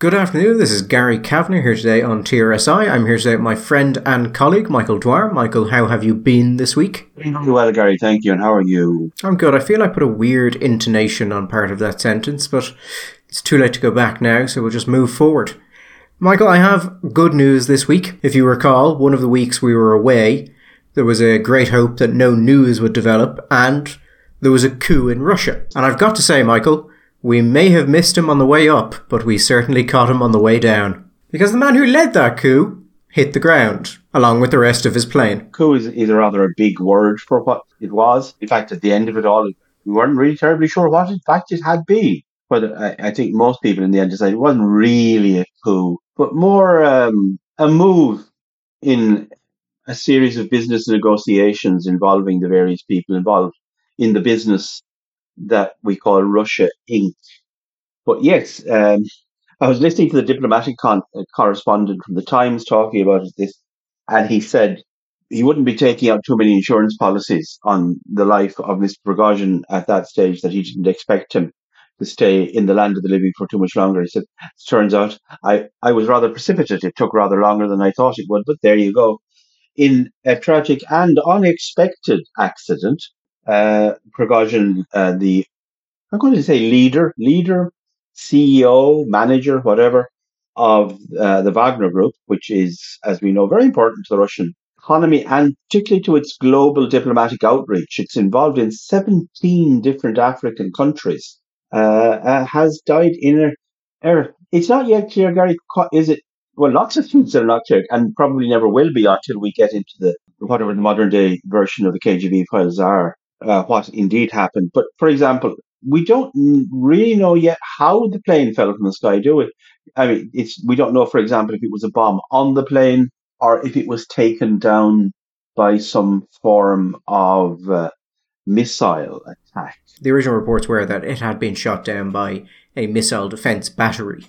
Good afternoon, this is Gary Kavner here today on TRSI. I'm here today with my friend and colleague, Michael Dwyer. Michael, how have you been this week? Very well, Gary, thank you, and how are you? I'm good. I feel I put a weird intonation on part of that sentence, but it's too late to go back now, so we'll just move forward. Michael, I have good news this week. If you recall, one of the weeks we were away, there was a great hope that no news would develop, and there was a coup in Russia. And I've got to say, Michael, we may have missed him on the way up, but we certainly caught him on the way down. Because the man who led that coup hit the ground, along with the rest of his plane. Coup is rather a big word for what it was. In fact, at the end of it all, we weren't really terribly sure what in fact it had been. But I think most people in the end decided it wasn't really a coup, but more a move in a series of business negotiations involving the various people involved in the business that we call Russia Inc. But yes, I was listening to the diplomatic correspondent from the Times talking about this, and he said he wouldn't be taking out too many insurance policies on the life of Mr. Prigozhin at that stage, that he didn't expect him to stay in the land of the living for too much longer. He said, it turns out I was rather precipitate. It took rather longer than I thought it would, but there you go. In a tragic and unexpected accident, Prigozhin, leader, CEO, manager, whatever, of the Wagner Group, which is, as we know, very important to the Russian economy and particularly to its global diplomatic outreach. It's involved in 17 different African countries, has died in error. It's not yet clear, Gary, is it? Well, lots of things are not clear and probably never will be until we get into the whatever the modern day version of the KGB files are. What indeed happened. But, for example, we don't really know yet how the plane fell from the sky, do we? I mean, we don't know, for example, if it was a bomb on the plane or if it was taken down by some form of missile attack. The original reports were that it had been shot down by a missile defense battery,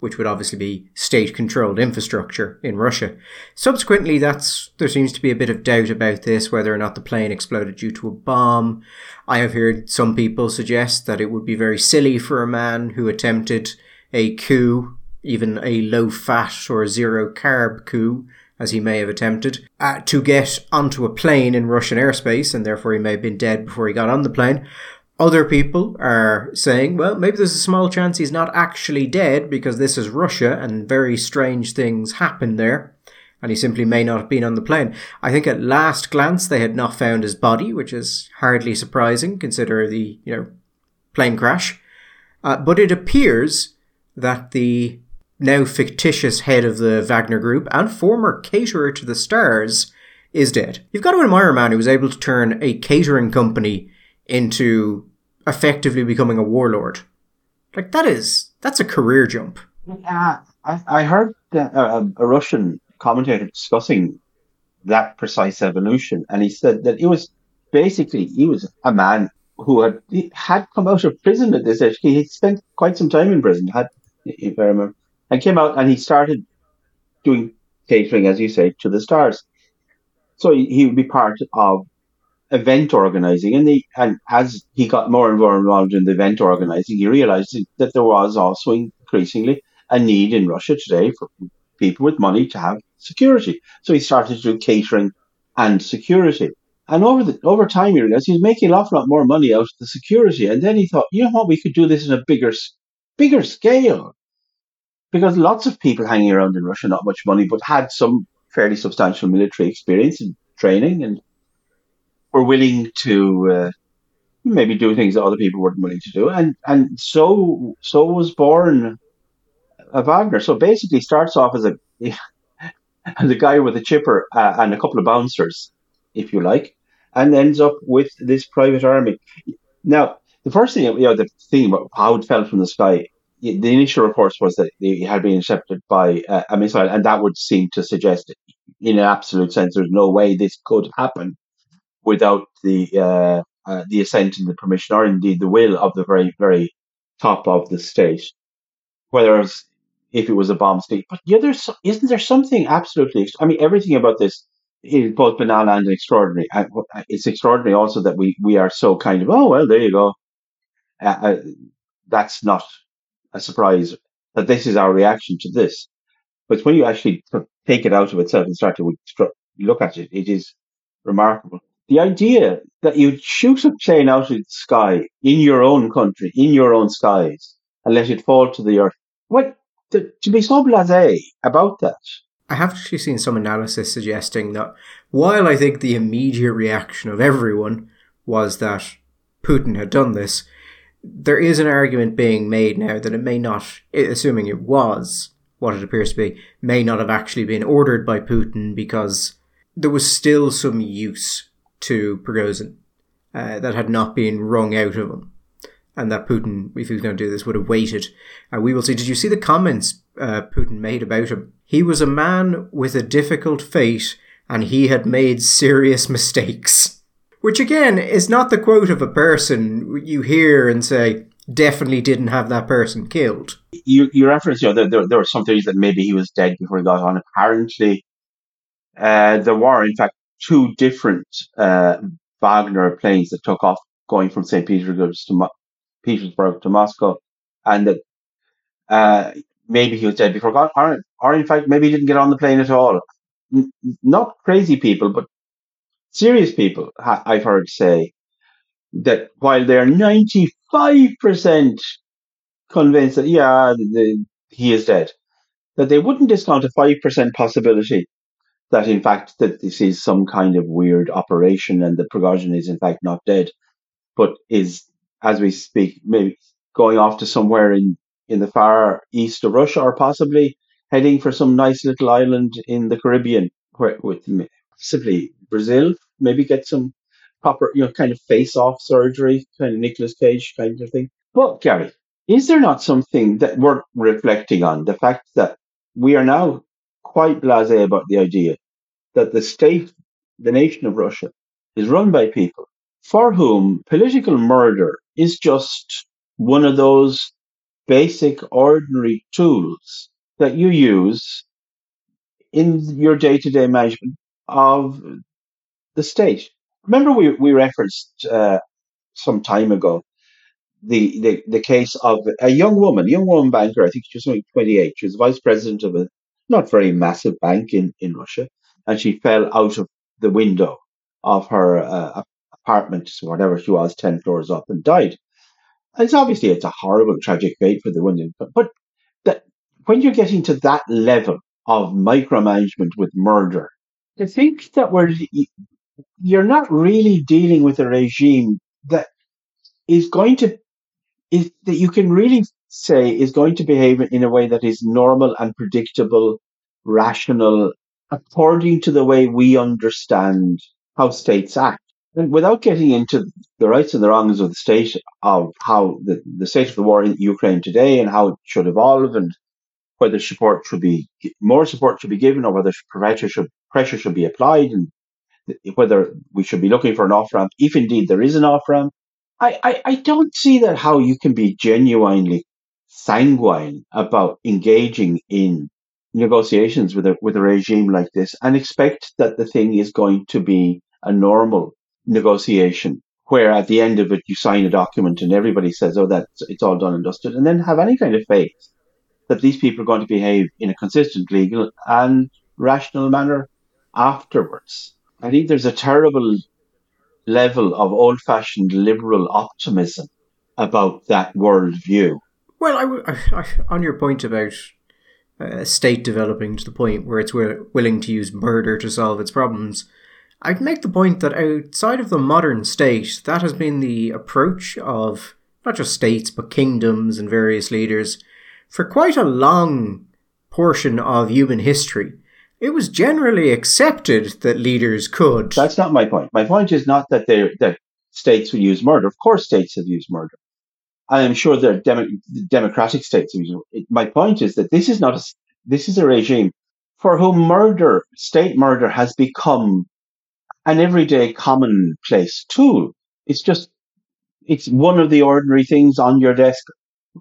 which would obviously be state-controlled infrastructure in Russia. Subsequently, there seems to be a bit of doubt about this, whether or not the plane exploded due to a bomb. I have heard some people suggest that it would be very silly for a man who attempted a coup, even a low-fat or zero-carb coup, as he may have attempted, to get onto a plane in Russian airspace, and therefore he may have been dead before he got on the plane. Other people are saying, well, maybe there's a small chance he's not actually dead because this is Russia and very strange things happen there, and he simply may not have been on the plane. I think at last glance they had not found his body, which is hardly surprising considering the, plane crash. But it appears that the now fictitious head of the Wagner Group and former caterer to the stars is dead. You've got to admire a man who was able to turn a catering company into effectively becoming a warlord. Like, that's a career jump. Yeah, I heard a Russian commentator discussing that precise evolution, and he said that it was basically, he was a man who had come out of prison at this age. He had spent quite some time in prison, if I remember, and came out and he started doing catering, as you say, to the stars. So he would be part of event organizing, and as he got more and more involved in the event organizing, he realized that there was also increasingly a need in Russia today for people with money to have security. So he started to do catering and security. And over time, he realized he was making an awful lot more money out of the security. And then he thought, you know what, we could do this in a bigger scale, because lots of people hanging around in Russia, not much money, but had some fairly substantial military experience and training, and were willing to maybe do things that other people weren't willing to do. And so was born a Wagner. So basically starts off as a guy with a chipper and a couple of bouncers, if you like, and ends up with this private army. Now, the first thing, the thing about how it fell from the sky, the initial reports was that it had been intercepted by a missile, and that would seem to suggest in an absolute sense there's no way this could happen without the assent and the permission, or indeed the will of the very, very top of the state, whereas if it was a bomb state. But isn't there something absolutely... I mean, everything about this is both banal and extraordinary. It's extraordinary also that we are so kind of, oh, well, there you go. That's not a surprise that this is our reaction to this. But when you actually take it out of itself and start to look at it, it is remarkable. The idea that you'd shoot a plane out of the sky in your own country, in your own skies, and let it fall to the earth. What? To be so blasé about that. I have actually seen some analysis suggesting that while I think the immediate reaction of everyone was that Putin had done this, there is an argument being made now that it may not, assuming it was what it appears to be, may not have actually been ordered by Putin because there was still some use to Prigozhin that had not been wrung out of him. And that Putin, if he was going to do this, would have waited. We will see. Did you see the comments Putin made about him? He was a man with a difficult fate, and he had made serious mistakes. Which, again, is not the quote of a person you hear and say, definitely didn't have that person killed. You referenced, you know, there were some theories that maybe he was dead before he got on. Apparently, there were, in fact, two different Wagner planes that took off going from St. Petersburg to Moscow, and that maybe he was dead before God, or in fact maybe he didn't get on the plane at all. Not crazy people, but serious people, I've heard say that while they're 95% convinced that he is dead, that they wouldn't discount a 5% possibility that in fact that this is some kind of weird operation and that Prigozhin is in fact not dead, but is, as we speak, maybe going off to somewhere in the far east of Russia, or possibly heading for some nice little island in the Caribbean, where with simply Brazil, maybe get some proper, kind of face-off surgery, kind of Nicolas Cage kind of thing. But Gary, is there not something that we're reflecting on? The fact that we are now quite blasé about the idea that the state, the nation of Russia, is run by people for whom political murder is just one of those basic, ordinary tools that you use in your day-to-day management of the state. Remember, we referenced some time ago the case of a young woman banker. I think she was only 28. She was vice president of a not very massive bank in Russia, and she fell out of the window of her apartment, whatever she was, 10 floors up, and died. It's obviously a horrible, tragic fate for the woman. But that when you're getting to that level of micromanagement with murder, I think that you're not really dealing with a regime that is going to that you can really say is going to behave in a way that is normal and predictable, rational, according to the way we understand how states act. And without getting into the rights and the wrongs of the state, of how the state of the war in Ukraine today and how it should evolve and whether more support should be given or whether pressure should be applied and whether we should be looking for an off-ramp, if indeed there is an off-ramp, I don't see that how you can be genuinely sanguine about engaging in negotiations with a regime like this and expect that the thing is going to be a normal negotiation where at the end of it you sign a document and everybody says, oh, that's it's all done and dusted, and then have any kind of faith that these people are going to behave in a consistent, legal and rational manner afterwards. I think there's a terrible level of old-fashioned liberal optimism about that worldview. Well, on your point about a state developing to the point where it's willing to use murder to solve its problems, I'd make the point that outside of the modern state, that has been the approach of not just states, but kingdoms and various leaders for quite a long portion of human history. It was generally accepted that leaders could. That's not my point. My point is not that that states would use murder. Of course, states have used murder. I am sure that democratic states have used murder. My point is that this is a regime for whom state murder has become an everyday commonplace tool. It's one of the ordinary things on your desk.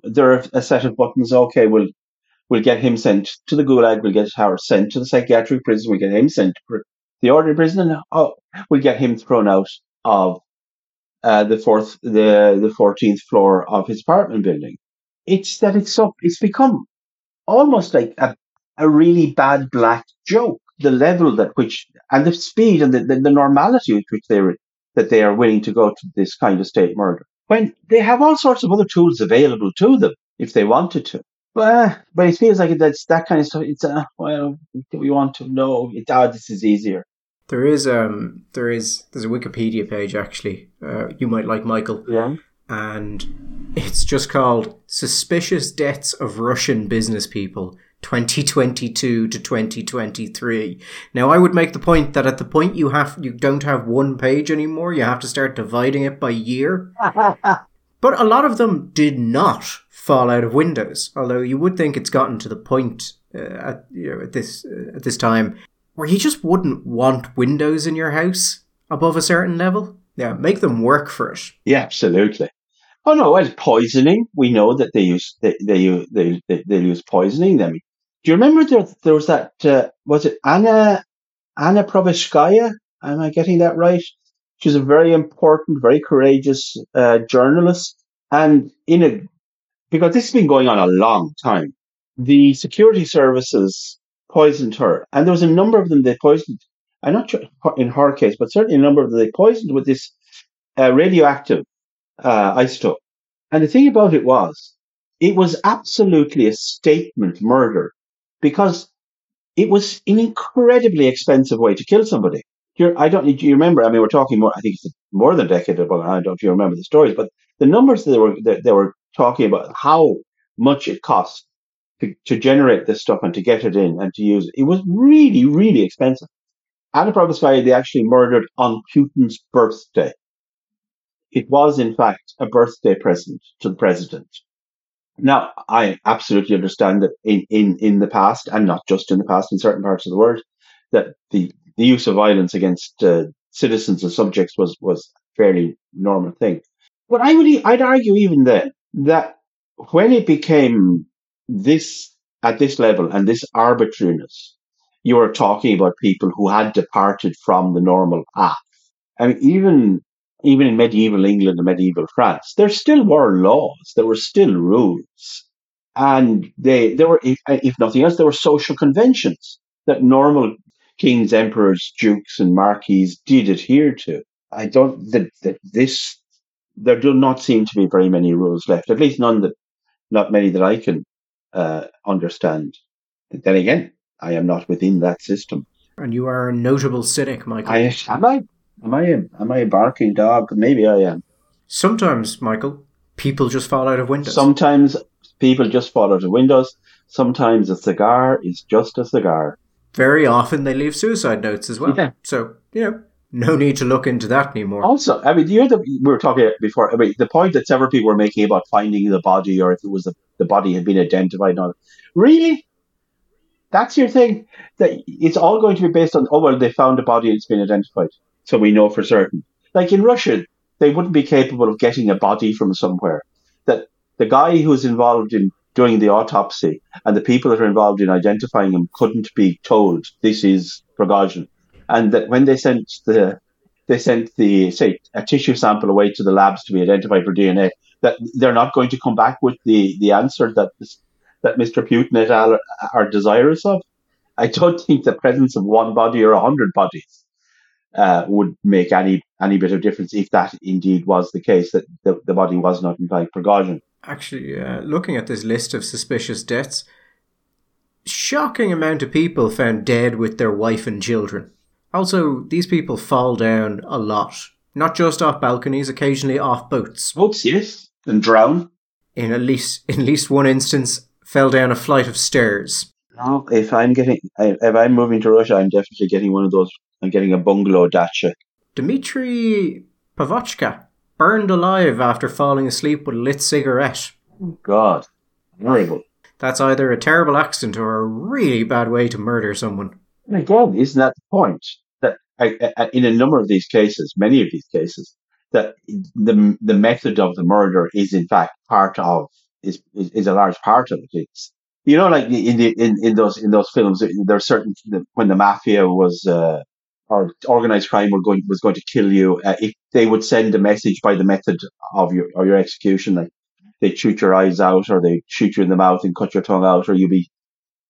There are a set of buttons. Okay, we'll get him sent to the gulag. We'll get her sent to the psychiatric prison. We'll get him sent to the ordinary prison. And, we'll get him thrown out of the 14th floor of his apartment building. It's become almost like a really bad black joke, the level that which, and the speed and the normality with which they are willing to go to this kind of state murder, when they have all sorts of other tools available to them if they wanted to. But it feels like that's that kind of stuff. It's well, do we want to know? This is easier. There's a Wikipedia page actually. You might like, Michael. Yeah. And it's just called "Suspicious Deaths of Russian Business People, 2022 to 2023." Now, I would make the point that at the point you don't have one page anymore. You have to start dividing it by year. But a lot of them did not fall out of windows. Although you would think it's gotten to the point at this time where you just wouldn't want windows in your house above a certain level. Yeah, make them work for it. Yeah, absolutely. Oh no, well, poisoning. We know that they use poisoning. I mean, do you remember there was that was it Anna Proveshkaya? Am I getting that right? She's a very important, very courageous journalist, and because this has been going on a long time, the security services poisoned her, and there was a number of them they poisoned. I'm not sure in her case, but certainly a number of them they poisoned with this radioactive isotope. And the thing about it was absolutely a statement murder, because it was an incredibly expensive way to kill somebody. Do you remember? I mean, we're talking more. I think it's more than a decade ago. I don't know if you remember the stories, but the numbers they were talking about how much it cost to generate this stuff and to get it in and to use it. It was really, really expensive. Anna Proveshkaya, they actually murdered on Putin's birthday. It was, in fact, a birthday present to the president. Now, I absolutely understand that in the past, and not just in the past, in certain parts of the world, that the use of violence against citizens and subjects was a fairly normal thing. But I'd argue even then that when it became this at this level and this arbitrariness, you were talking about people who had departed from the normal path. I mean, even in medieval England and medieval France, there still were laws, there were still rules, and there were, if nothing else, there were social conventions that normal kings, emperors, dukes, and marquises did adhere to. There do not seem to be very many rules left, at least not many that I can understand. Then again, I am not within that system. And you are a notable cynic, Michael. Am I a barking dog? Maybe I am. Sometimes, Michael, people just fall out of windows. Sometimes a cigar is just a cigar. Very often they leave suicide notes as well. Yeah. So, no need to look into that anymore. Also, I mean, we were talking before, I mean, the point that several people were making about finding the body, or if it was the body had been identified. Really? That's your thing, that it's all going to be based on, they found a body and it's been identified, so we know for certain. Like in Russia, they wouldn't be capable of getting a body from somewhere. That the guy who's involved in doing the autopsy and the people that are involved in identifying him couldn't be told this is Prigozhin. And that when they sent a tissue sample away to the labs to be identified for DNA, that they're not going to come back with the answer that this, that Mr. Putin et al. Are desirous of. I don't think the presence of one body or 100 bodies would make any bit of difference if that indeed was the case, that the body was not in fact Prigozhin. Actually, looking at this list of suspicious deaths, shocking amount of people found dead with their wife and children. Also, these people fall down a lot, not just off balconies, occasionally off boats. Boats, yes, and drown. In at least one instance, fell down a flight of stairs. No, if I'm moving to Russia, I'm definitely getting one of those. I'm getting a bungalow dacha. Dmitry Pavochka burned alive after falling asleep with a lit cigarette. Oh, God, horrible! That's either a terrible accident or a really bad way to murder someone. And again, isn't that the point? That in a number of these cases, many of these cases, that the method of the murder is in fact part of. Is a large part of it. It's, like in those films, there are certain, when the mafia was or organized crime was going to kill you, if they would send a message by the method of your execution, like they shoot your eyes out, or they shoot you in the mouth and cut your tongue out, or you be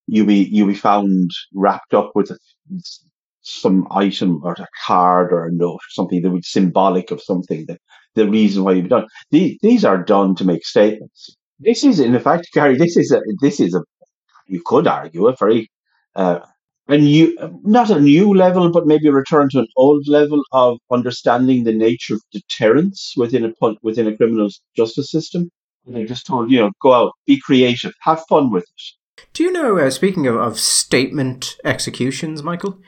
you'll be found wrapped up with some item or a card or a note or something that would be symbolic of something, that the reason why you've done. These are done to make statements. This is, in fact, Gary, this is a, you could argue, a very not a new level, but maybe a return to an old level of understanding the nature of deterrence within a criminal justice system. And I just told, go out, be creative, have fun with it. Do you know, speaking of statement executions, Michael,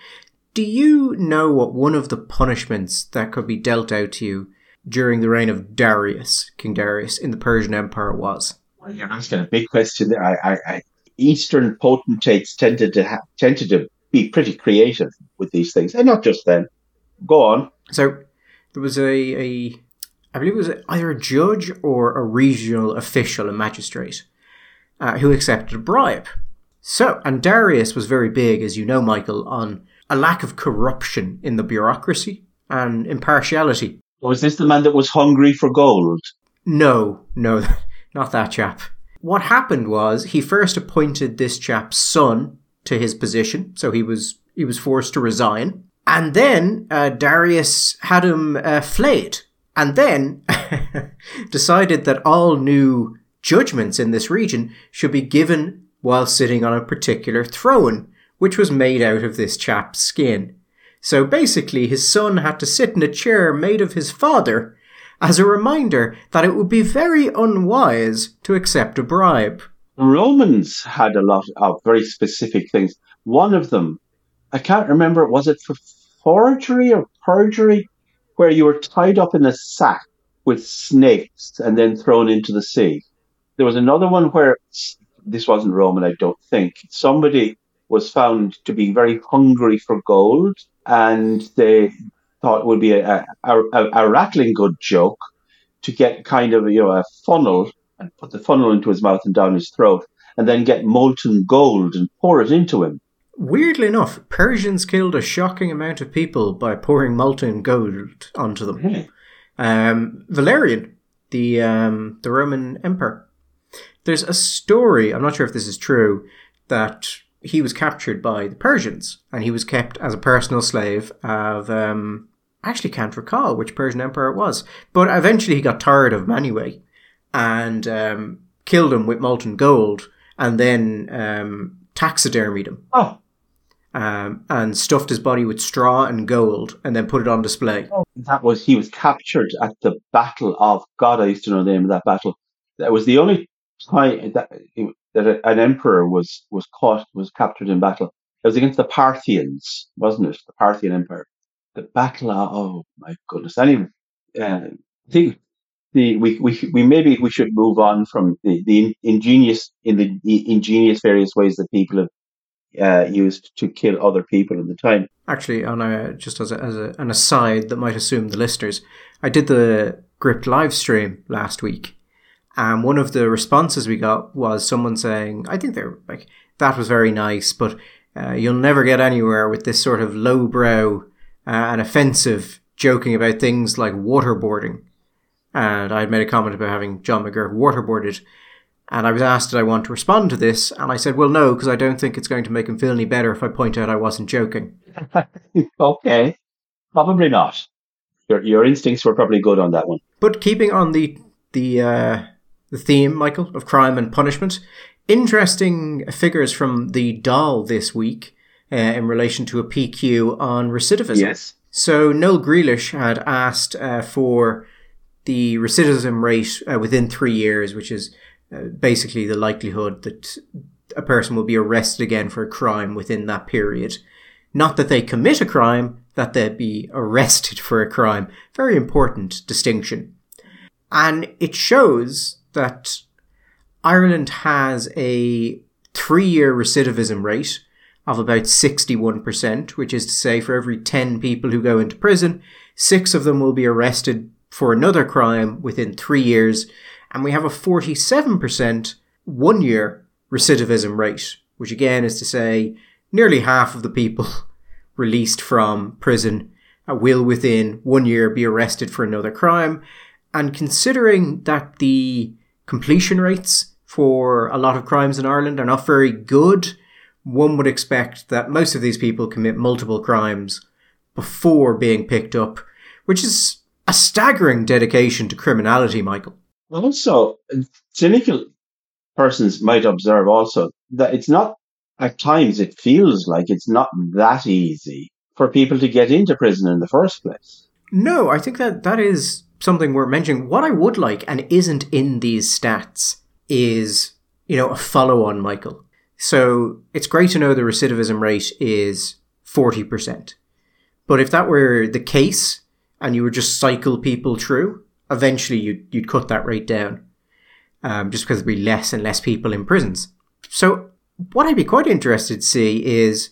do you know what one of the punishments that could be dealt out to you during the reign of Darius, King Darius, in the Persian Empire was? Well, you're asking a big question there. Eastern potentates tended to be pretty creative with these things, and not just then. Go on. So there was I believe it was either a judge or a regional official, a magistrate, who accepted a bribe. So, and Darius was very big, as you know, Michael, on a lack of corruption in the bureaucracy and impartiality. Was this the man that was hungry for gold? No, not that chap. What happened was he first appointed this chap's son to his position, so he was forced to resign. And then Darius had him flayed, and then decided that all new judgments in this region should be given while sitting on a particular throne, which was made out of this chap's skin. So basically, his son had to sit in a chair made of his father, as a reminder that it would be very unwise to accept a bribe. Romans had a lot of very specific things. One of them, I can't remember, was it for forgery or perjury, where you were tied up in a sack with snakes and then thrown into the sea? There was another one where, this wasn't Roman, I don't think, somebody was found to be very hungry for gold, and they thought it would be a rattling good joke to get kind of a funnel and put the funnel into his mouth and down his throat, and then get molten gold and pour it into him. Weirdly enough, Persians killed a shocking amount of people by pouring molten gold onto them. Really? Valerian, the Roman emperor. There's a story, I'm not sure if this is true, that he was captured by the Persians, and he was kept as a personal slave of, I actually can't recall which Persian emperor it was, but eventually he got tired of him anyway, and killed him with molten gold, and then taxidermied him. Oh. And stuffed his body with straw and gold, and then put it on display. Oh, he was captured at the Battle of, God, I used to know the name of that battle. That was the only time that an emperor was captured in battle. It was against the Parthians, wasn't it? The Parthian Empire. The Battle of, oh my goodness. Anyway, I think we should move on from the ingenious various ways that people have used to kill other people at the time. Actually, just as an aside that might assume the listeners, I did the GRIP live stream last week. And one of the responses we got was someone saying, I think they were like, that was very nice, but you'll never get anywhere with this sort of lowbrow and offensive joking about things like waterboarding. And I had made a comment about having John McGurk waterboarded. And I was asked, did I want to respond to this? And I said, well, no, because I don't think it's going to make him feel any better if I point out I wasn't joking. Okay. Probably not. Your instincts were probably good on that one. But keeping on the theme, Michael, of crime and punishment. Interesting figures from the DAL this week in relation to a PQ on recidivism. Yes. So Noel Grealish had asked for the recidivism rate within 3 years, which is basically the likelihood that a person will be arrested again for a crime within that period. Not that they commit a crime, that they'd be arrested for a crime. Very important distinction. And it shows that Ireland has a 3-year recidivism rate of about 61%, which is to say for every 10 people who go into prison, 6 of them will be arrested for another crime within 3 years. And we have a 47% 1-year recidivism rate, which again is to say nearly half of the people released from prison will within 1 year be arrested for another crime. And considering that the completion rates for a lot of crimes in Ireland are not very good, one would expect that most of these people commit multiple crimes before being picked up, which is a staggering dedication to criminality, Michael. Well, also, cynical persons might observe also that it's not, at times it feels like it's not that easy for people to get into prison in the first place. No, I think that is something worth mentioning. What I would like, and isn't in these stats, is, a follow-on, Michael. So it's great to know the recidivism rate is 40%. But if that were the case, and you would just cycle people through, eventually you'd cut that rate down, just because there'd be less and less people in prisons. So what I'd be quite interested to see is,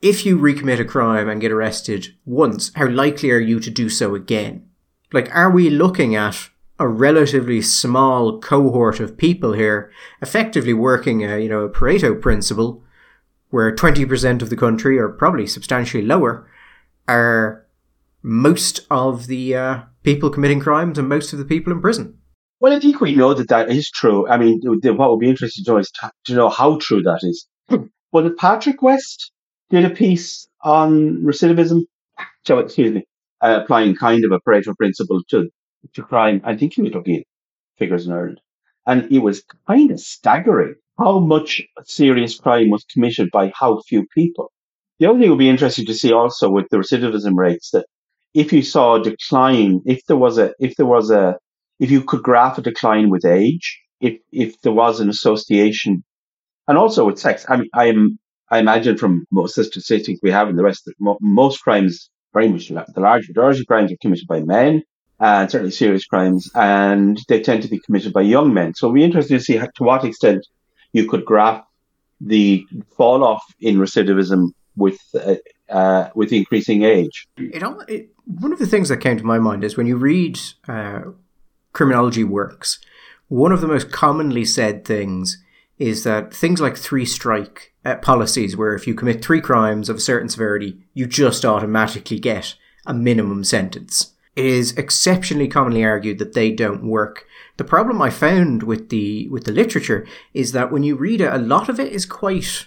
if you recommit a crime and get arrested once, how likely are you to do so again? Are we looking at a relatively small cohort of people here, effectively working a Pareto principle, where 20% of the country, or probably substantially lower, are most of the people committing crimes and most of the people in prison? Well, I think we know that is true. I mean, what would be interesting to know is to know how true that is. Well, Patrick West did a piece on recidivism, applying kind of a Pareto principle to crime. I think he was looking at figures in Ireland. And it was kind of staggering how much serious crime was committed by how few people. The other thing would be interesting to see also with the recidivism rates, that if you saw a decline, if you could graph a decline with age, if there was an association, and also with sex. I mean, I imagine from most of the statistics we have in the rest, most crimes, very much the large majority of crimes, are committed by men, and certainly serious crimes, and they tend to be committed by young men. So it'll be interesting to see to what extent you could graph the fall off in recidivism with increasing age. One of the things that came to my mind is when you read criminology works, one of the most commonly said things is that things like three-strike policies, where if you commit three crimes of a certain severity, you just automatically get a minimum sentence. It is exceptionally commonly argued that they don't work. The problem I found with the literature is that when you read it, a lot of it is quite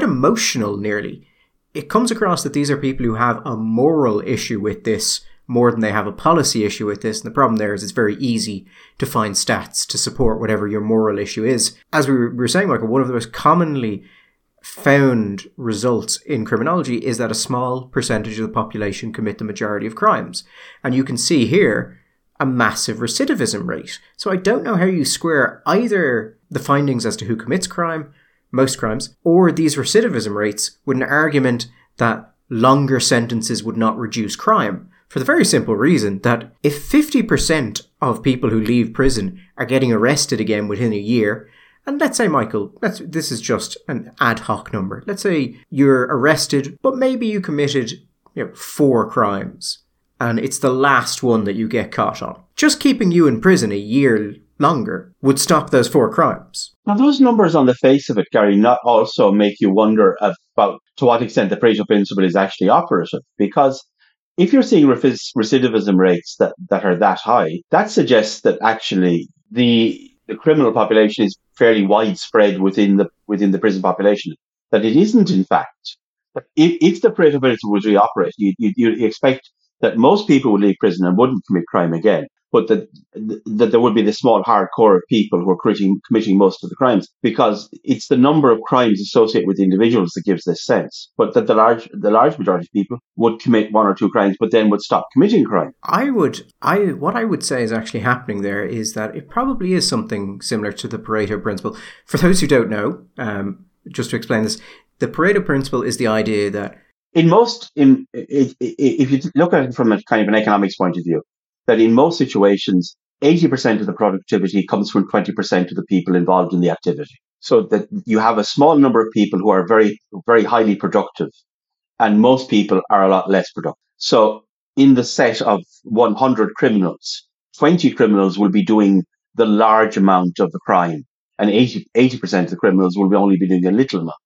emotional nearly. It comes across that these are people who have a moral issue with this more than they have a policy issue with this. And the problem there is it's very easy to find stats to support whatever your moral issue is. As we were saying, Michael, one of the most commonly found results in criminology is that a small percentage of the population commit the majority of crimes. And you can see here a massive recidivism rate. So I don't know how you square either the findings as to who commits crime, most crimes, or these recidivism rates with an argument that longer sentences would not reduce crime, for the very simple reason that if 50% of people who leave prison are getting arrested again within a year, and let's say, Michael, this is just an ad hoc number. Let's say you're arrested, but maybe you committed 4 crimes, and it's the last one that you get caught on. Just keeping you in prison a year longer would stop those 4 crimes. Now, those numbers on the face of it, Gary, not also make you wonder about to what extent the Pareto principle is actually operative, because if you're seeing recidivism rates that are that high, that suggests that actually the criminal population is fairly widespread within the prison population, that it isn't, in fact. If the Pareto principle was reoperated, you'd expect that most people would leave prison and wouldn't commit crime again, but that there would be the small hardcore of people who are committing most of the crimes, because it's the number of crimes associated with individuals that gives this sense, but that the large majority of people would commit 1 or 2 crimes, but then would stop committing crime. What I would say is actually happening there is that it probably is something similar to the Pareto principle. For those who don't know, just to explain this, the Pareto principle is the idea that if you look at it from a kind of an economics point of view, that in most situations, 80% of the productivity comes from 20% of the people involved in the activity. So that you have a small number of people who are very, very highly productive, and most people are a lot less productive. So in the set of 100 criminals, 20 criminals will be doing the large amount of the crime, and 80% of the criminals will only be doing a little amount.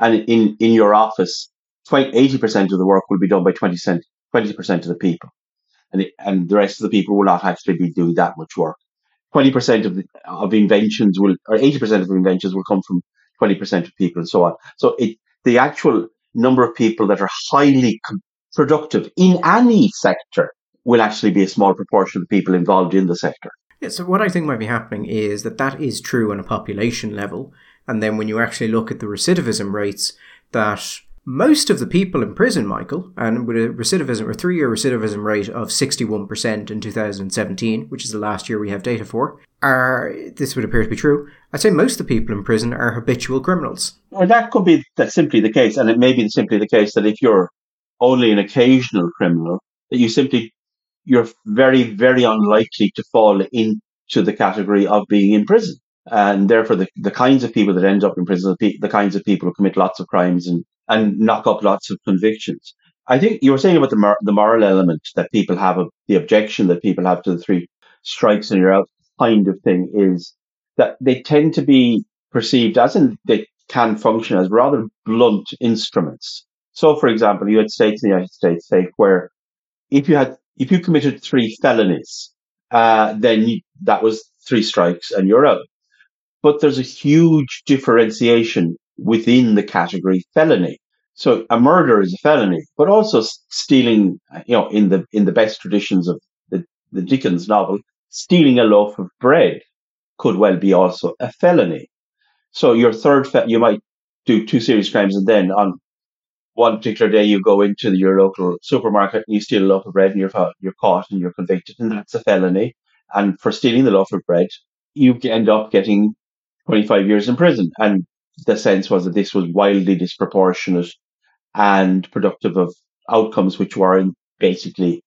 And in your office, 80% of the work will be done by 20% of the people, and the rest of the people will not actually be doing that much work. 80% of inventions will come from 20% of people and so on. So the actual number of people that are highly productive in any sector will actually be a small proportion of people involved in the sector. Yeah, so what I think might be happening is that is true on a population level. And then when you actually look at the recidivism rates, that most of the people in prison, Michael, and with a 3-year recidivism rate of 61% in 2017, which is the last year we have data for, this would appear to be true. I'd say most of the people in prison are habitual criminals. Well, that could be simply the case. And it may be simply the case that if you're only an occasional criminal, that you're very, very unlikely to fall into the category of being in prison. And therefore, the kinds of people that end up in prison are the kinds of people who commit lots of crimes and knock up lots of convictions. I think you were saying about the moral element that people have, the objection that people have to the 3 strikes and you're out kind of thing, is that they tend to be perceived as, and they can function as, rather blunt instruments. So, for example, you had states in the United States, say, where if you committed 3 felonies, then that was 3 strikes and you're out. But there's a huge differentiation within the category felony. So a murder is a felony, but also stealing, in the best traditions of the Dickens novel, stealing a loaf of bread could well be also a felony. So your you might do 2 serious crimes, and then on one particular day you go into your local supermarket and you steal a loaf of bread, and you're caught and you're convicted, and that's a felony. And for stealing the loaf of bread, you end up getting 25 years in prison. And the sense was that this was wildly disproportionate and productive of outcomes which were basically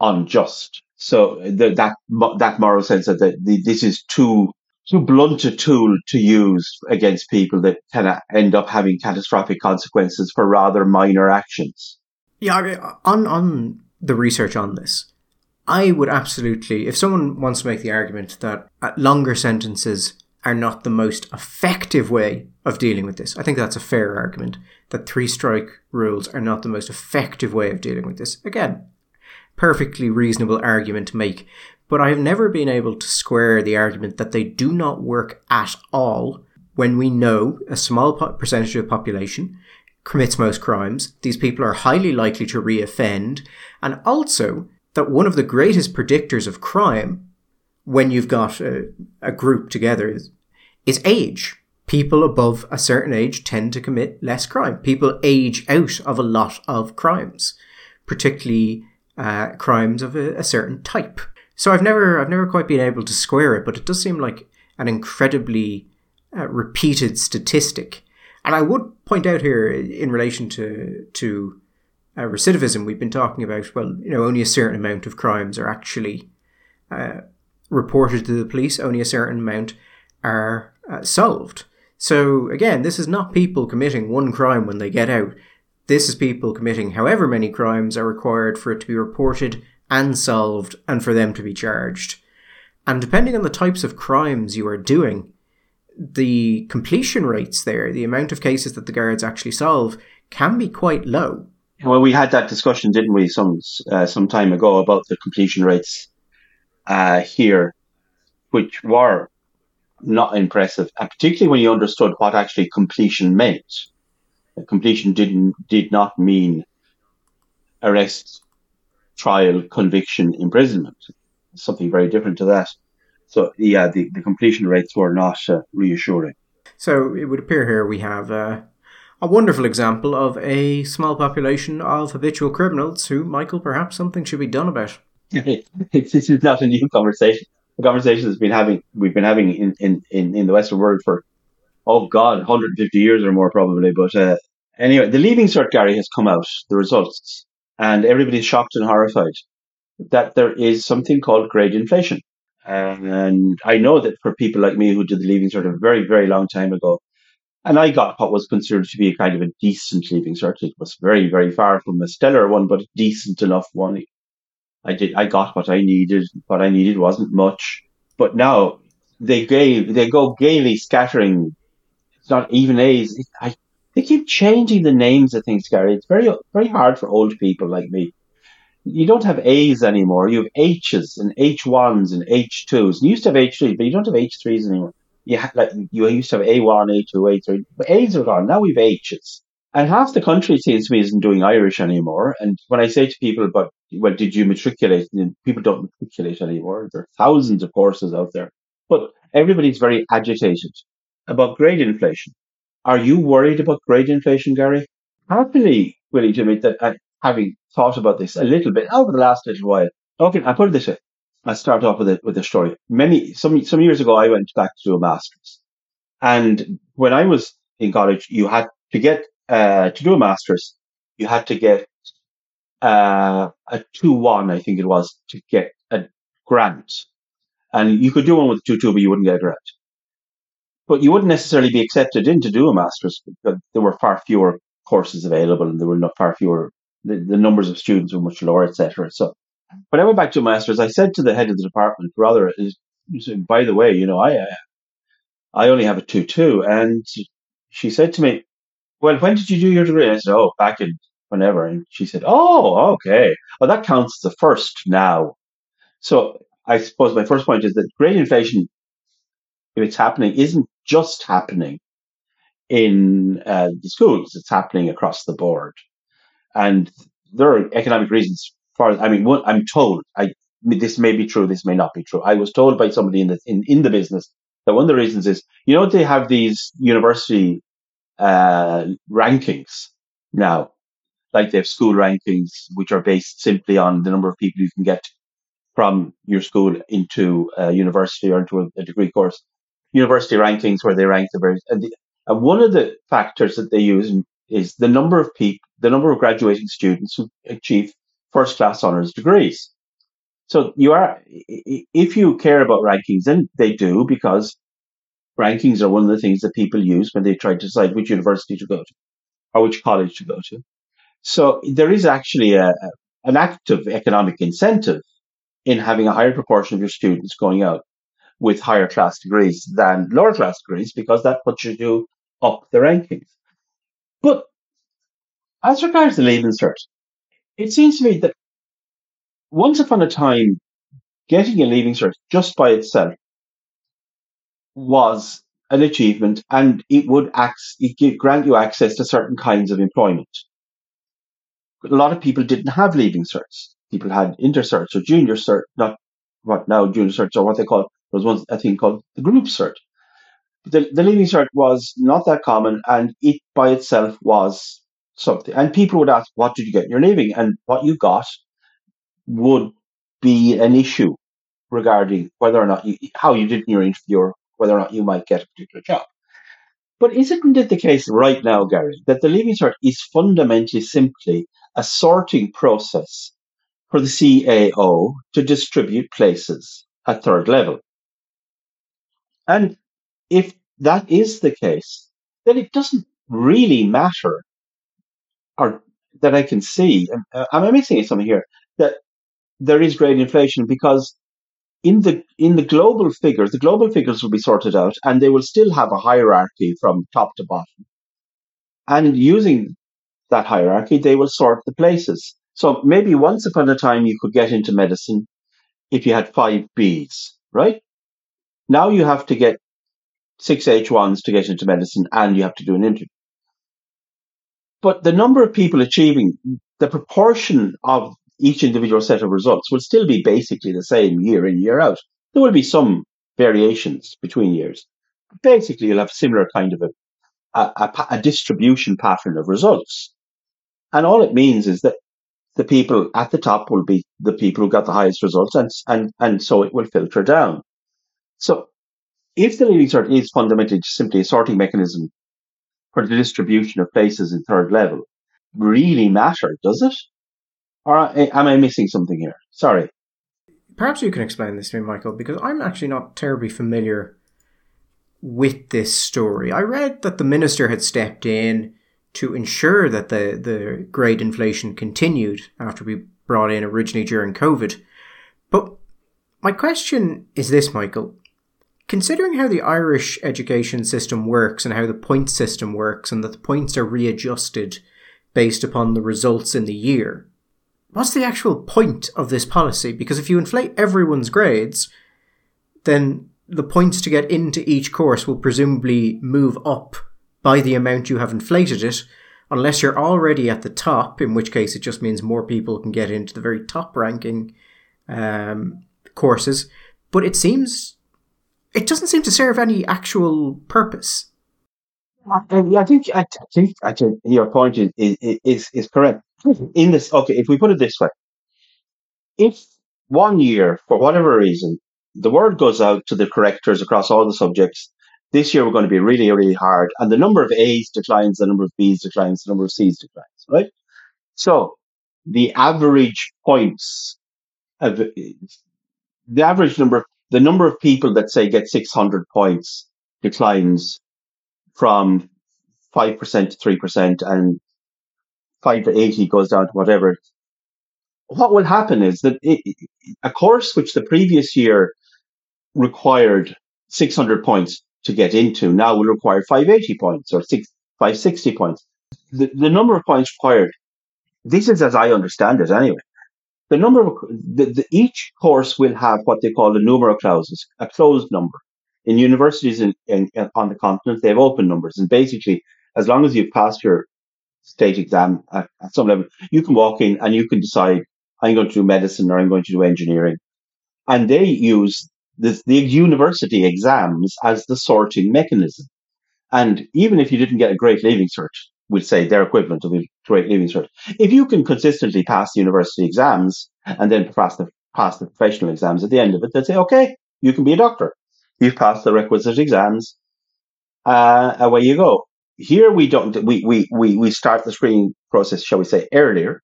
unjust. So that moral sense that this is too blunt a tool to use against people that can end up having catastrophic consequences for rather minor actions. Yeah, I mean, on the research on this, I would absolutely, if someone wants to make the argument that longer sentences are not the most effective way of dealing with this, I think that's a fair argument, that 3-strike rules are not the most effective way of dealing with this. Again, perfectly reasonable argument to make, but I've never been able to square the argument that they do not work at all when we know a small percentage of the population commits most crimes, these people are highly likely to reoffend, and also that one of the greatest predictors of crime when you've got a group together is age. People above a certain age tend to commit less crime. People age out of a lot of crimes, particularly crimes of a certain type. So I've never quite been able to square it, but it does seem like an incredibly repeated statistic. And I would point out here, in relation to recidivism, we've been talking about, only a certain amount of crimes are actually reported to the police, only a certain amount are solved. So again, this is not people committing 1 crime when they get out. This is people committing however many crimes are required for it to be reported and solved and for them to be charged. And depending on the types of crimes you are doing, the completion rates there, the amount of cases that the guards actually solve, can be quite low. Well, we had that discussion, didn't we, some time ago about the completion rates here, which were not impressive, and particularly when you understood what actually completion meant. Completion did not mean arrest, trial, conviction, imprisonment. Something very different to that. So yeah, the completion rates were not reassuring. So it would appear here we have a wonderful example of a small population of habitual criminals who, Michael, perhaps something should be done about. This is not a new conversation. The conversation we've been having in the Western world for, 150 years or more probably. But anyway, the Leaving Cert, Gary, has come out, the results, and everybody's shocked and horrified that there is something called grade inflation. And I know that for people like me who did the Leaving Cert a very, very long time ago, and I got what was considered to be a kind of a decent Leaving Cert. It was very, very far from a stellar one, but a decent enough one. I got what I needed. What I needed wasn't much. But now they go gaily scattering. It's not even A's. They keep changing the names of things, Gary. It's very, very hard for old people like me. You don't have A's anymore. You have H's and H1s and H2s. And you used to have H3s, but you don't have H3s anymore. you used to have A1, A2, A3, but A's are gone. Now we've H's. And half the country seems to me isn't doing Irish anymore. And when I say to people, but, well, did you matriculate? People don't matriculate anymore. There are thousands of courses out there. But everybody's very agitated about grade inflation. Are you worried about grade inflation, Gary? Happily willing to admit that having thought about this a little bit over the last little while. Okay, I'll put it this way. I'll start off with a story. Some years ago, I went back to a master's. And when I was in college, you had to get to do a master's, you had to get a 2-1, I think it was, to get a grant. And you could do one with a 2-2, but you wouldn't get a grant. But you wouldn't necessarily be accepted in to do a master's because there were far fewer courses available and there were the numbers of students were much lower, etc. So when I went back to a master's, I said to the head of the department, by the way, I only have a 2-2. And she said to me, well, when did you do your degree? I said, back in whenever. And she said, okay. Well, that counts as the first now. So I suppose my first point is that grade inflation, if it's happening, isn't just happening in the schools. It's happening across the board. And there are economic reasons for, I'm told, this may be true, this may not be true. I was told by somebody in the business that one of the reasons is, they have these university rankings now, like they have school rankings, which are based simply on the number of people you can get from your school into a university or into a degree course. University rankings where they rank the various, and one of the factors that they use is the number of people, the number of graduating students who achieve first-class honors degrees. So if you care about rankings, and they do, because rankings are one of the things that people use when they try to decide which university to go to or which college to go to. So there is actually an active economic incentive in having a higher proportion of your students going out with higher class degrees than lower class degrees, because that puts you up the rankings. But as regards the Leaving Cert, it seems to me that once upon a time, getting a Leaving Cert just by itself was an achievement, and it would grant you access to certain kinds of employment. But a lot of people didn't have Leaving Certs. People had intercerts or junior cert, not what now junior certs, or what they call, there was once a thing called the group cert. But the Leaving Cert was not that common, and it by itself was something. And people would ask, what did you get in your leaving? And what you got would be an issue regarding whether or not how you did in your interview, or whether or not you might get a particular job. But isn't it the case right now, Gary, that the Leaving Cert is fundamentally simply a sorting process for the CAO to distribute places at third level? And if that is the case, then it doesn't really matter, or that I can see, am I missing something here, that there is grade inflation, because in the global figures, will be sorted out, and they will still have a hierarchy from top to bottom. And using that hierarchy, they will sort the places. So maybe once upon a time, you could get into medicine if you had 5 B's, right? Now you have to get 6 H1s to get into medicine, and you have to do an interview. But the number of people achieving, the proportion of each individual set of results will still be basically the same year in, year out. There will be some variations between years. Basically, you'll have a similar kind of a distribution pattern of results. And all it means is that the people at the top will be the people who got the highest results, and so it will filter down. So if the Leaving Cert is fundamentally simply a sorting mechanism for the distribution of places in third level, really matter, does it? Or am I missing something here? Sorry. Perhaps you can explain this to me, Michael, because I'm actually not terribly familiar with this story. I read that the minister had stepped in to ensure that the grade inflation continued after we brought in originally during COVID. But my question is this, Michael. Considering how the Irish education system works and how the point system works, and that the points are readjusted based upon the results in the year, what's the actual point of this policy? Because if you inflate everyone's grades, then the points to get into each course will presumably move up by the amount you have inflated it, unless you're already at the top, in which case it just means more people can get into the very top ranking courses. But it doesn't seem to serve any actual purpose. I think your point is correct. In this, okay, if we put it this way, if one year, for whatever reason, the word goes out to the correctors across all the subjects, this year we're going to be really, really hard, and the number of A's declines, the number of B's declines, the number of C's declines, right? So the average points, the number of people that say get 600 points declines from 5% to 3%, and 5 to 80 goes down to whatever. What will happen is that a course which the previous year required 600 points to get into now will require 580 points or 560 points. The number of points required, this is as I understand it anyway, the number of each course will have what they call a numero clausus, a closed number. In universities on the continent, they have open numbers. And basically, as long as you've passed your state exam at some level, you can walk in and you can decide, I'm going to do medicine or I'm going to do engineering. And they use the university exams as the sorting mechanism. And even if you didn't get a great Leaving Cert, we'll say their equivalent of a great Leaving Cert, if you can consistently pass the university exams and then pass the professional exams at the end of it, they'll say, okay, you can be a doctor. You've passed the requisite exams. Away you go. Here we don't. We start the screening process, shall we say, earlier,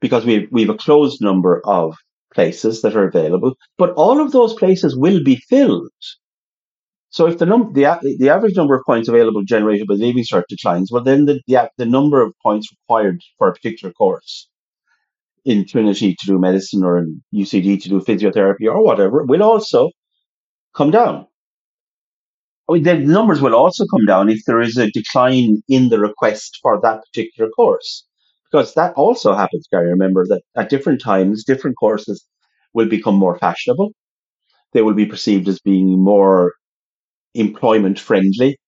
because we have a closed number of places that are available. But all of those places will be filled. So if the average number of points available generated by Leaving Cert declines, well, then the number of points required for a particular course in Trinity to do medicine or in UCD to do physiotherapy or whatever will also come down. I mean, the numbers will also come down if there is a decline in the request for that particular course, because that also happens, Gary. Remember that at different times, different courses will become more fashionable. They will be perceived as being more employment friendly,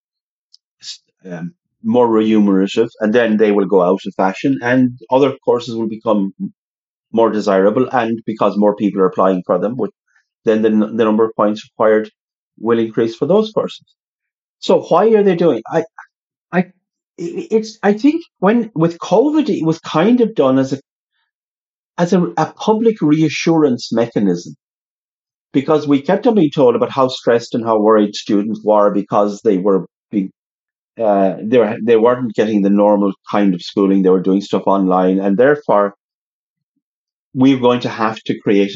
more remunerative, and then they will go out of fashion and other courses will become more desirable. And because more people are applying for them, then the number of points required will increase for those courses. So why are they doing? I think when with COVID, it was kind of done as a public reassurance mechanism, because we kept on being told about how stressed and how worried students were because they were being they weren't getting the normal kind of schooling. They were doing stuff online, and therefore we're going to have to create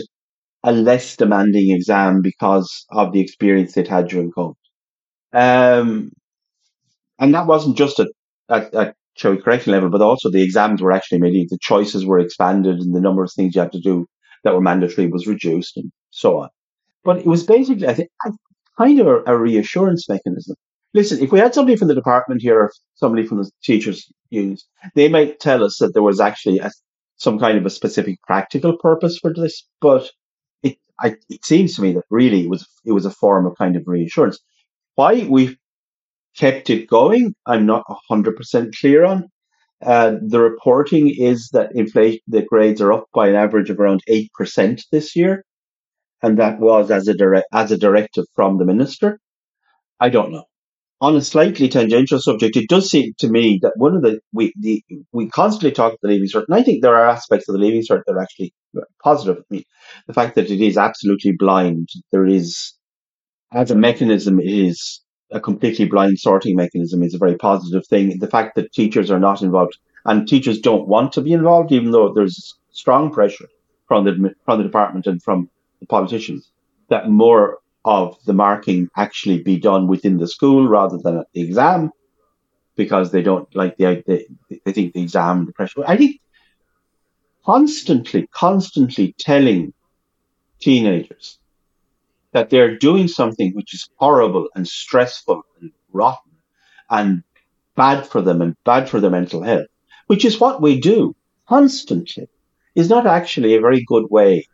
a less demanding exam because of the experience they'd had during COVID. And that wasn't just at shall we correction level, but also the exams were actually made, the choices were expanded and the number of things you had to do that were mandatory was reduced and so on. But it was basically, I think, kind of a reassurance mechanism. Listen, if we had somebody from the department here or somebody from the teachers' unions, they might tell us that there was actually some kind of a specific practical purpose for this, but it seems to me that really it was a form of kind of reassurance. Why we kept it going, I'm not 100% clear on. The reporting is that inflation, the grades are up by an average of around 8% this year, and that was as a directive from the minister. I don't know. On a slightly tangential subject, it does seem to me that one of we constantly talk about the Leaving Cert, and I think there are aspects of the Leaving Cert that are actually positive. I mean, the fact that it is absolutely blind, there is, as a mechanism, it is a completely blind sorting mechanism, is a very positive thing. The fact that teachers are not involved and teachers don't want to be involved, even though there's strong pressure from the department and from the politicians, that more of the marking actually be done within the school rather than at the exam, because they don't like they think the exam, the pressure. I think constantly telling teenagers that they're doing something which is horrible and stressful and rotten and bad for them and bad for their mental health, which is what we do constantly, is not actually a very good way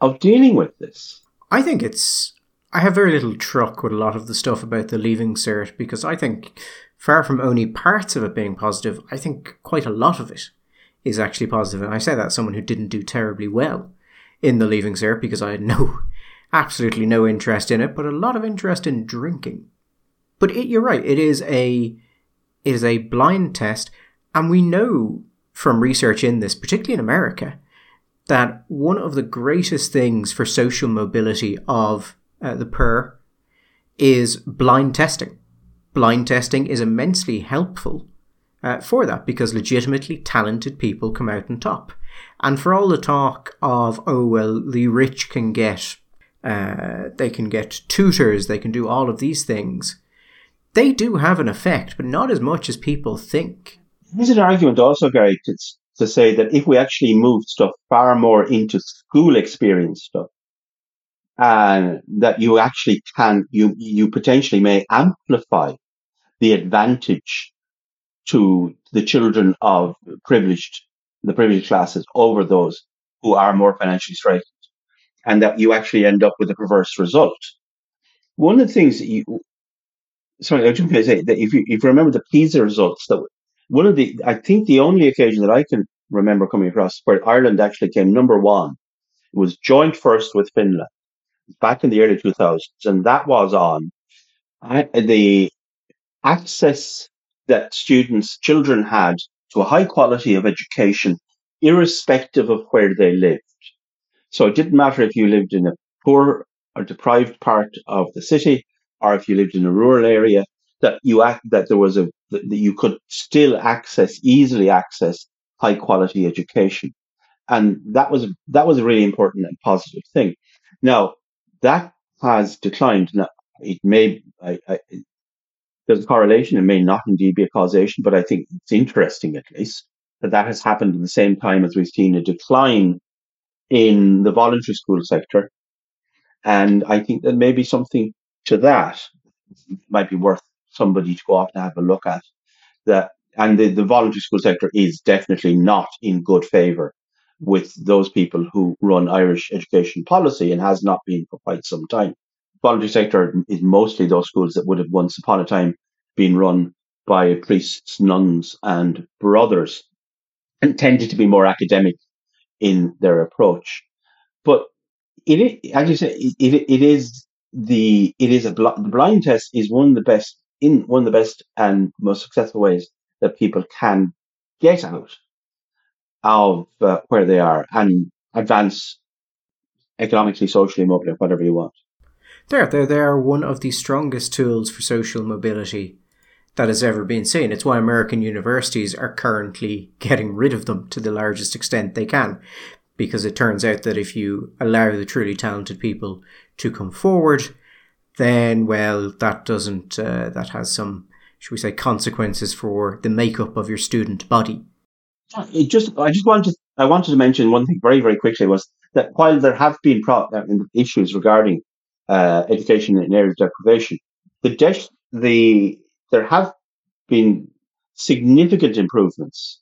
of dealing with this. I think it's I have very little truck with a lot of the stuff about the Leaving Cert, because I think far from only parts of it being positive, I think quite a lot of it is actually positive. And I say that as someone who didn't do terribly well in the Leaving Cert, because I had absolutely no interest in it, but a lot of interest in drinking. But you're right, it is a blind test, and we know from research in this, particularly in America, that one of the greatest things for social mobility of the poor is blind testing. Blind testing is immensely helpful for that, because legitimately talented people come out on top. And for all the talk of, oh, well, the rich can get, they can get tutors, they can do all of these things, they do have an effect, but not as much as people think. There's an argument also, Gary, to say that if we actually moved stuff far more into school experience stuff, and that you actually can, you potentially may amplify the advantage to the children of the privileged classes over those who are more financially straitened, and that you actually end up with a perverse result. One of the things that I was just going to say that if you remember the PISA results, that one of the, I think the only occasion that I can remember coming across where Ireland actually came number one, it was joint first with Finland back in the early 2000s, and that was on the access that children had to a high quality of education, irrespective of where they lived. So it didn't matter if you lived in a poor or deprived part of the city, or if you lived in a rural area, that you could still easily access high quality education, and that was a really important and positive thing. Now that has declined. Now it may there's a correlation. It may not indeed be a causation, but I think it's interesting at least that has happened at the same time as we've seen a decline in the voluntary school sector, and I think that may be something to that. It might be worth somebody to go off and have a look at that. And the voluntary school sector is definitely not in good favour with those people who run Irish education policy, and has not been for quite some time. Voluntary sector is mostly those schools that would have once upon a time been run by priests, nuns and brothers, and tended to be more academic in their approach. But it is, as you say, the blind test is one of the best and most successful ways that people can get out of where they are and advance economically, socially, mobility, whatever you want. They are one of the strongest tools for social mobility that has ever been seen. It's why American universities are currently getting rid of them to the largest extent they can, because it turns out that if you allow the truly talented people to come forward, then, well, that has some, should we say, consequences for the makeup of your student body. I wanted to mention one thing very, very quickly, was that while there have been issues regarding education in areas of deprivation, there have been significant improvements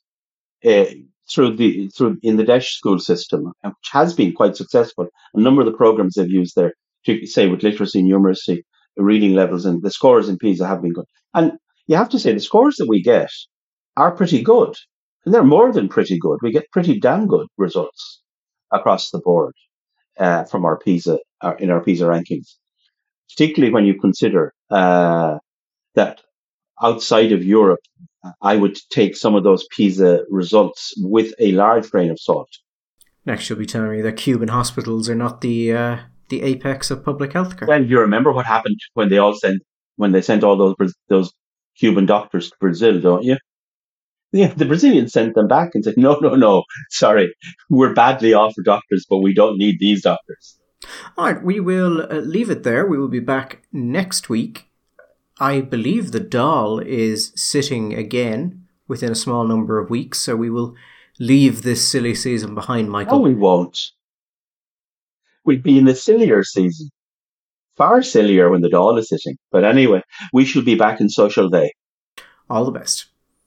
in the Desh school system, which has been quite successful. A number of the programs they've used there, to say with literacy, numeracy, reading levels, and the scores in PISA have been good. And you have to say the scores that we get are pretty good, and they're more than pretty good. We get pretty damn good results across the board from our PISA, in our PISA rankings, particularly when you consider that outside of Europe, I would take some of those PISA results with a large grain of salt. Next, you'll be telling me that Cuban hospitals are not the apex of public health care. Well, you remember what happened when they sent all those Cuban doctors to Brazil, don't you? Yeah, the Brazilians sent them back and said, no, sorry, we're badly off for doctors, but we don't need these doctors. All right, we will leave it there. We will be back next week. I believe the DAL is sitting again within a small number of weeks, so we will leave this silly season behind, Michael. No, we won't. We'd be in the sillier season. Far sillier when the doll is sitting. But anyway, we shall be back in Social Day. All the best.